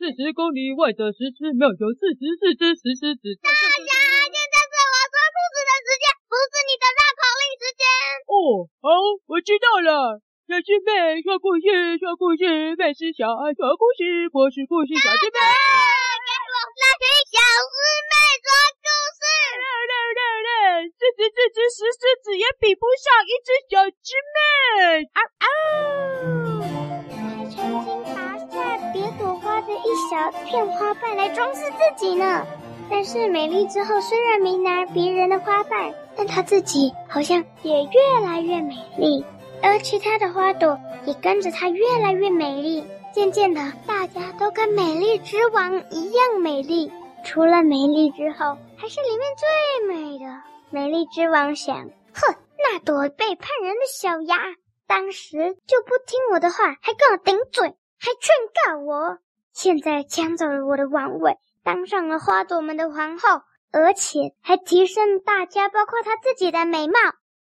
40公里外的石狮庙有44只石狮子。大家现在是我说兔子的时间，不是你的绕口令时间。哦，好，我知道了。小师妹说故事，说故事，妹是小爱说故事，我是故事小师妹。给我那群小师妹说故事。这只石狮子也比不上一只小师妹。啊啊！还重新拔下别朵花的一小片花瓣来装饰自己呢。但是美丽之后虽然没拿别人的花瓣，但她自己好像也越来越美丽，而其他的花朵也跟着她越来越美丽。渐渐的，大家都跟美丽之王一样美丽。除了美丽之后，还是里面最美的。美丽之王想，哼，那朵背叛人的小牙，当时就不听我的话，还跟我顶嘴，还劝告我。现在抢走了我的王位，当上了花朵们的皇后，而且还提升大家，包括她自己的美貌。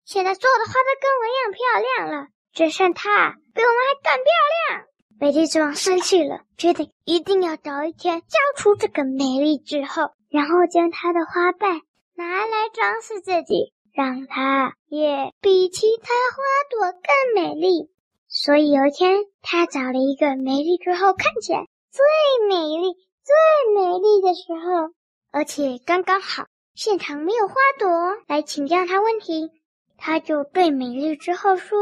现在所有的花都跟我一样漂亮了，只剩她比我们还更漂亮。美丽之王生气了，决定一定要找一天交出这个美丽之后，然后将她的花瓣拿来装饰自己，让她也比其他花朵更美丽。所以有一天，她找了一个美丽之后看起来最美丽、最美丽的时候，而且刚刚好现场没有花朵来请教她问题，她就对美丽之后说：“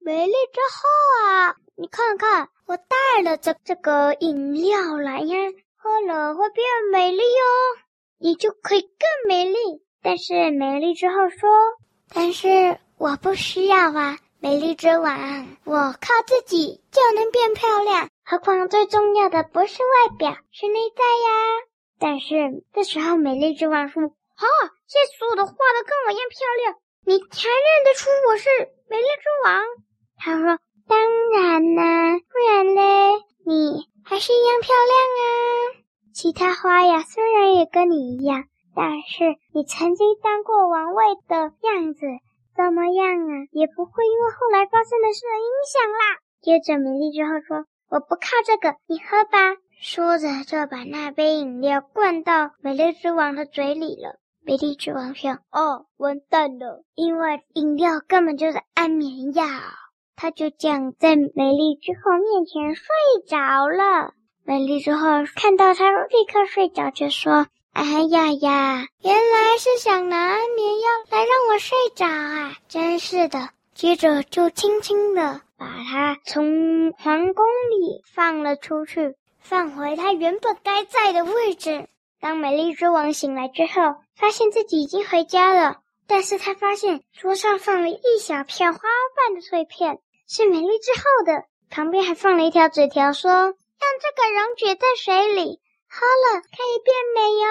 美丽之后啊，你看看。”我带了这个饮料来呀，喝了会变美丽哦，你就可以更美丽。但是美丽之后说，但是我不需要啊，美丽之王，我靠自己就能变漂亮，何况最重要的不是外表，是内在呀。但是这时候美丽之王说，啊，现在所有的花都跟我一样漂亮，你才认得出我是美丽之王。他说，当然啦，不然嘞，你还是一样漂亮啊。其他花呀，虽然也跟你一样，但是你曾经当过王位的样子，怎么样啊？也不会因为后来发生的事而影响啦。接着美丽之后说，我不靠这个，你喝吧。说着就把那杯饮料灌到美丽之王的嘴里了。美丽之王想，哦，完蛋了，因为饮料根本就是安眠药。他就这样在美丽之后面前睡着了。美丽之后看到他立刻睡着，就说，哎呀呀，原来是想拿安眠药来让我睡着啊，真是的。接着就轻轻的把他从皇宫里放了出去，放回他原本该在的位置。当美丽之王醒来之后，发现自己已经回家了，但是他发现桌上放了一小片花瓣的碎片，是美丽之后的，旁边还放了一条纸条，说让这个溶解在水里，喝了可以变美哟。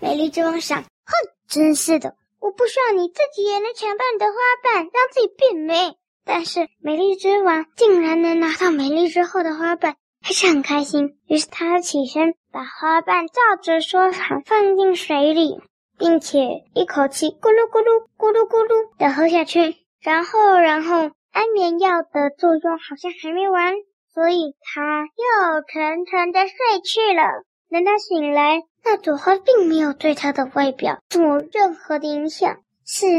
美丽之王想，哼，真是的，我不需要你自己也能抢到你的花瓣，让自己变美。但是美丽之王竟然能拿到美丽之后的花瓣，还是很开心。于是他起身把花瓣照着说法放进水里，并且一口气咕噜咕噜咕噜咕噜的喝下去。然后安眠药的作用好像还没完，所以他又沉沉的睡去了。等他醒来，那朵花并没有对他的外表做任何的影响，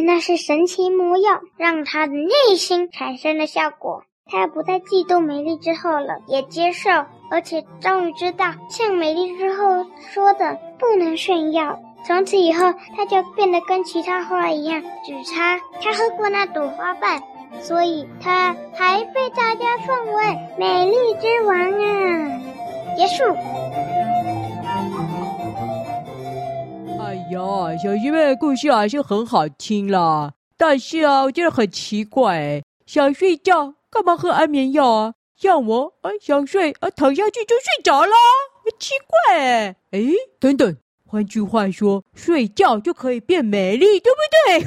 那是神奇魔药让他的内心产生了效果。他不再嫉妒美丽之后了，也接受，而且终于知道像美丽之后说的不能炫耀。从此以后，他就变得跟其他花一样，只差他喝过那朵花瓣，所以他还被大家奉为美丽之王啊。结束。哎呀，小师妹的故事还是很好听啦，但是啊，我觉得很奇怪，想睡觉干嘛喝安眠药啊？像我想睡躺下去就睡着了，奇怪等等。换句话说，睡觉就可以变美丽，对不对？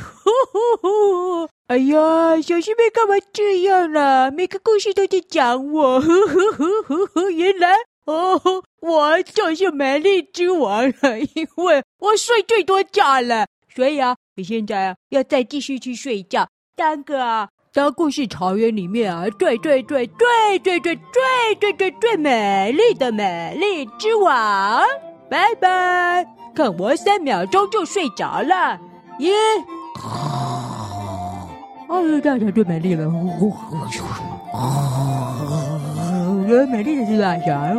哎呀，小师妹干嘛这样啦？每个故事都在讲我，原来我就是美丽之王了，因为我睡最多觉了，所以啊，我现在要再继续去睡觉，当个在故事草原里面啊，最美丽的美丽之王。拜拜，看我3秒钟就睡着了。耶！哦，大家最美丽了。哦，美丽的是大家。